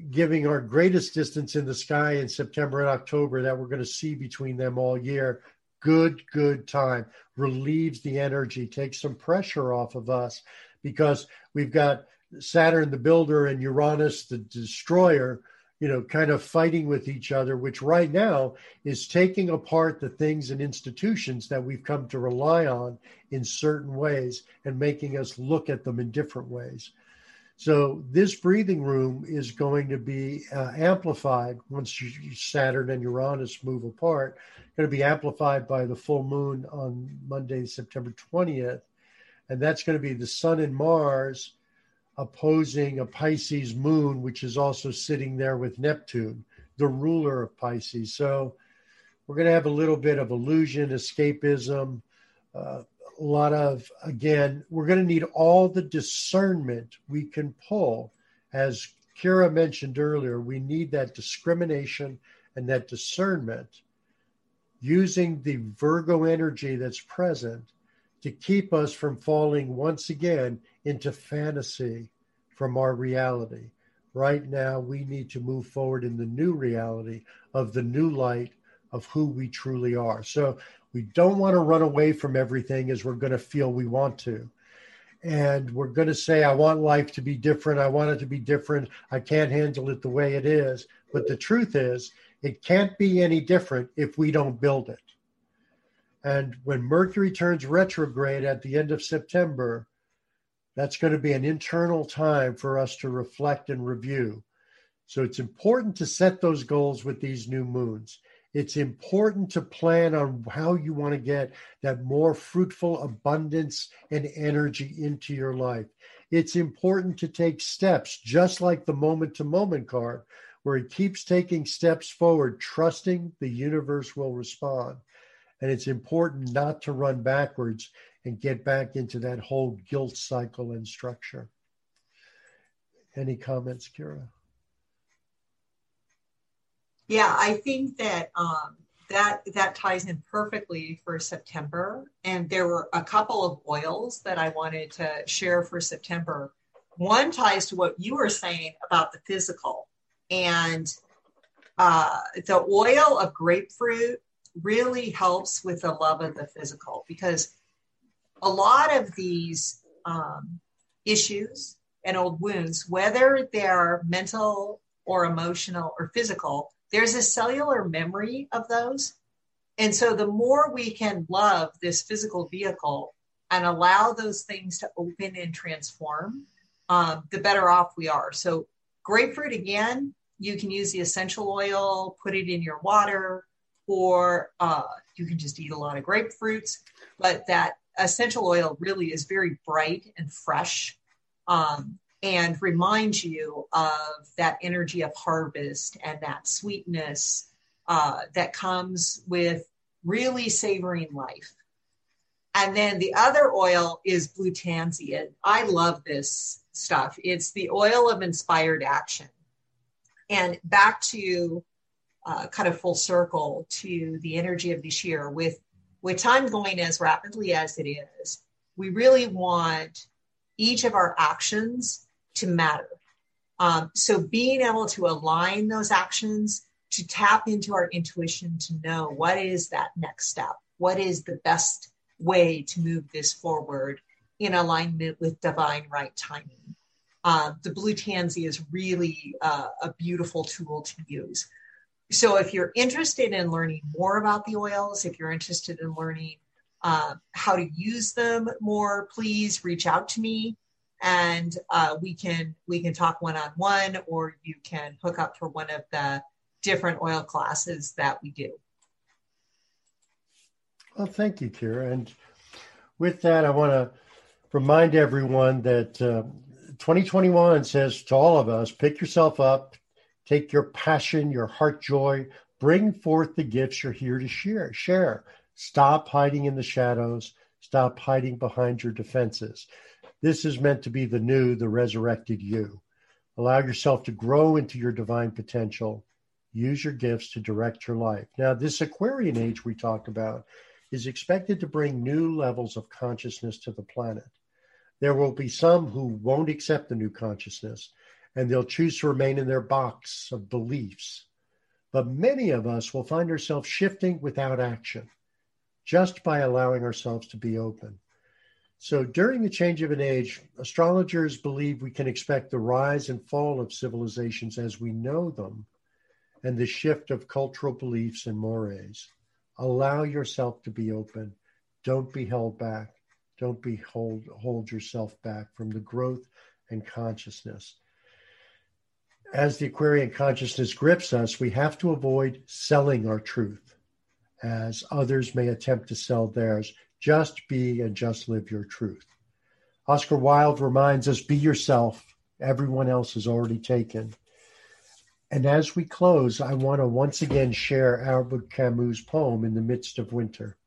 giving our greatest distance in the sky in September and October that we're going to see between them all year. Good time, relieves the energy, takes some pressure off of us because we've got Saturn, the builder, and Uranus, the destroyer, you know, kind of fighting with each other, which right now is taking apart the things and institutions that we've come to rely on in certain ways and making us look at them in different ways. So this breathing room is going to be amplified once Saturn and Uranus move apart. Going to be amplified by the full moon on Monday, September 20th. And that's going to be the Sun and Mars opposing a Pisces moon, which is also sitting there with Neptune, the ruler of Pisces. So we're going to have a little bit of illusion, escapism, a lot of, again, we're going to need all the discernment we can pull. As Kira mentioned earlier, we need that discrimination and that discernment, using the Virgo energy that's present to keep us from falling once again into fantasy from our reality. Right now, we need to move forward in the new reality of the new light of who we truly are. So we don't want to run away from everything as we're going to feel we want to. And we're going to say, I want life to be different. I want it to be different. I can't handle it the way it is. But the truth is, it can't be any different if we don't build it. And when Mercury turns retrograde at the end of September, that's going to be an internal time for us to reflect and review. So it's important to set those goals with these new moons. It's important to plan on how you want to get that more fruitful abundance and energy into your life. It's important to take steps, just like the moment-to-moment card, where he keeps taking steps forward, trusting the universe will respond. And it's important not to run backwards and get back into that whole guilt cycle and structure. Any comments, Kira? Yeah, I think that that ties in perfectly for September. And there were a couple of oils that I wanted to share for September. One ties to what you were saying about the physical. And the oil of grapefruit really helps with the love of the physical, because a lot of these issues and old wounds, whether they're mental or emotional or physical, there's a cellular memory of those. And so the more we can love this physical vehicle and allow those things to open and transform, the better off we are. So grapefruit, again, you can use the essential oil, put it in your water, or you can just eat a lot of grapefruits. But that essential oil really is very bright and fresh, and reminds you of that energy of harvest and that sweetness that comes with really savoring life. And then the other oil is blue tanzia. I love this stuff. It's the oil of inspired action. And back to kind of full circle to the energy of this year, with time going as rapidly as it is, we really want each of our actions to matter. So being able to align those actions, to tap into our intuition, to know what is that next step, what is the best way to move this forward in alignment with divine right timing. The blue tansy is really a beautiful tool to use. So if you're interested in learning more about the oils, if you're interested in learning how to use them more, please reach out to me, and we can talk one-on-one, or you can hook up for one of the different oil classes that we do. Well, thank you, Kira. And with that, I want to remind everyone that 2021 says to all of us, pick yourself up, take your passion, your heart joy, bring forth the gifts you're here to share. Stop hiding in the shadows. Stop hiding behind your defenses. This is meant to be the new, the resurrected you. Allow yourself to grow into your divine potential. Use your gifts to direct your life. Now, this Aquarian age we talked about is expected to bring new levels of consciousness to the planet. There will be some who won't accept the new consciousness, and they'll choose to remain in their box of beliefs. But many of us will find ourselves shifting without action, just by allowing ourselves to be open. So during the change of an age, astrologers believe we can expect the rise and fall of civilizations as we know them, and the shift of cultural beliefs and mores. Allow yourself to be open. Don't be held back. Don't be hold yourself back from the growth and consciousness. As the Aquarian consciousness grips us, we have to avoid selling our truth, as others may attempt to sell theirs. Just be and just live your truth. Oscar Wilde reminds us, be yourself. Everyone else is already taken. And as we close, I want to once again share Albert Camus' poem, In the Midst of Winter.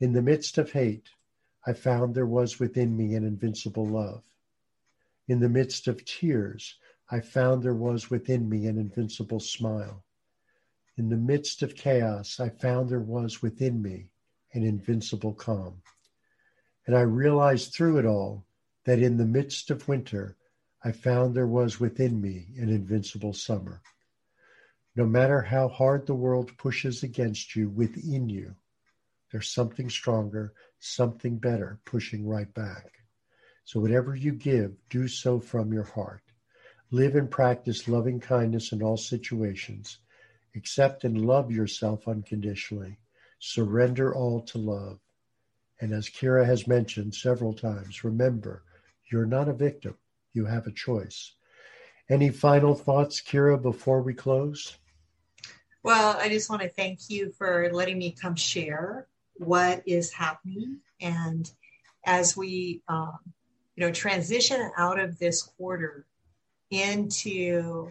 In the midst of hate, I found there was within me an invincible love. In the midst of tears, I found there was within me an invincible smile. In the midst of chaos, I found there was within me an invincible calm. And I realized through it all that in the midst of winter, I found there was within me an invincible summer. No matter how hard the world pushes against you, within you, there's something stronger, something better pushing right back. So whatever you give, do so from your heart. Live and practice loving kindness in all situations. Accept and love yourself unconditionally. Surrender all to love. And as Kira has mentioned several times, remember, you're not a victim. You have a choice. Any final thoughts, Kira, before we close? Well, I just want to thank you for letting me come share what is happening. And as we, transition out of this quarter into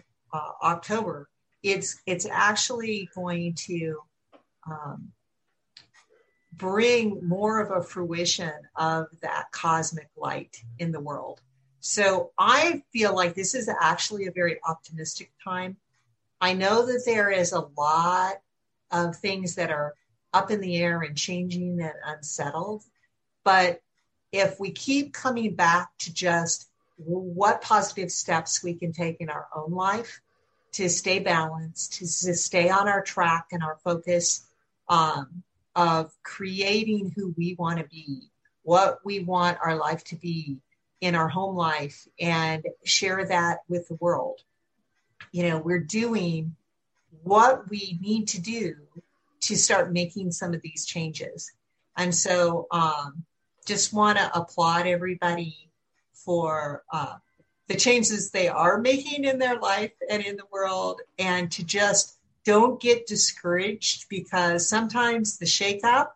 October, it's actually going to bring more of a fruition of that cosmic light in the world. So I feel like this is actually a very optimistic time. I know that there is a lot of things that are up in the air and changing and unsettled, but if we keep coming back to just what positive steps we can take in our own life to stay balanced, to stay on our track and our focus of creating who we want to be, what we want our life to be in our home life, and share that with the world. We're doing what we need to do to start making some of these changes. And so just want to applaud everybody for the changes they are making in their life and in the world, and to just don't get discouraged, because sometimes the shakeup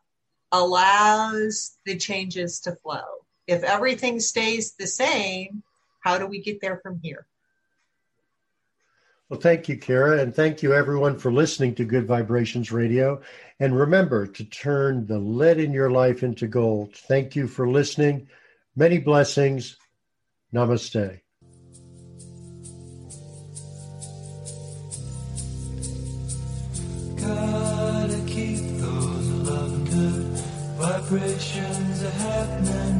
allows the changes to flow. If everything stays the same, how do we get there from here? Well, thank you, Kira, and thank you, everyone, for listening to Good Vibrations Radio. And remember to turn the lead in your life into gold. Thank you for listening. Many blessings. Namaste. Gotta keep those love and good vibrations happening.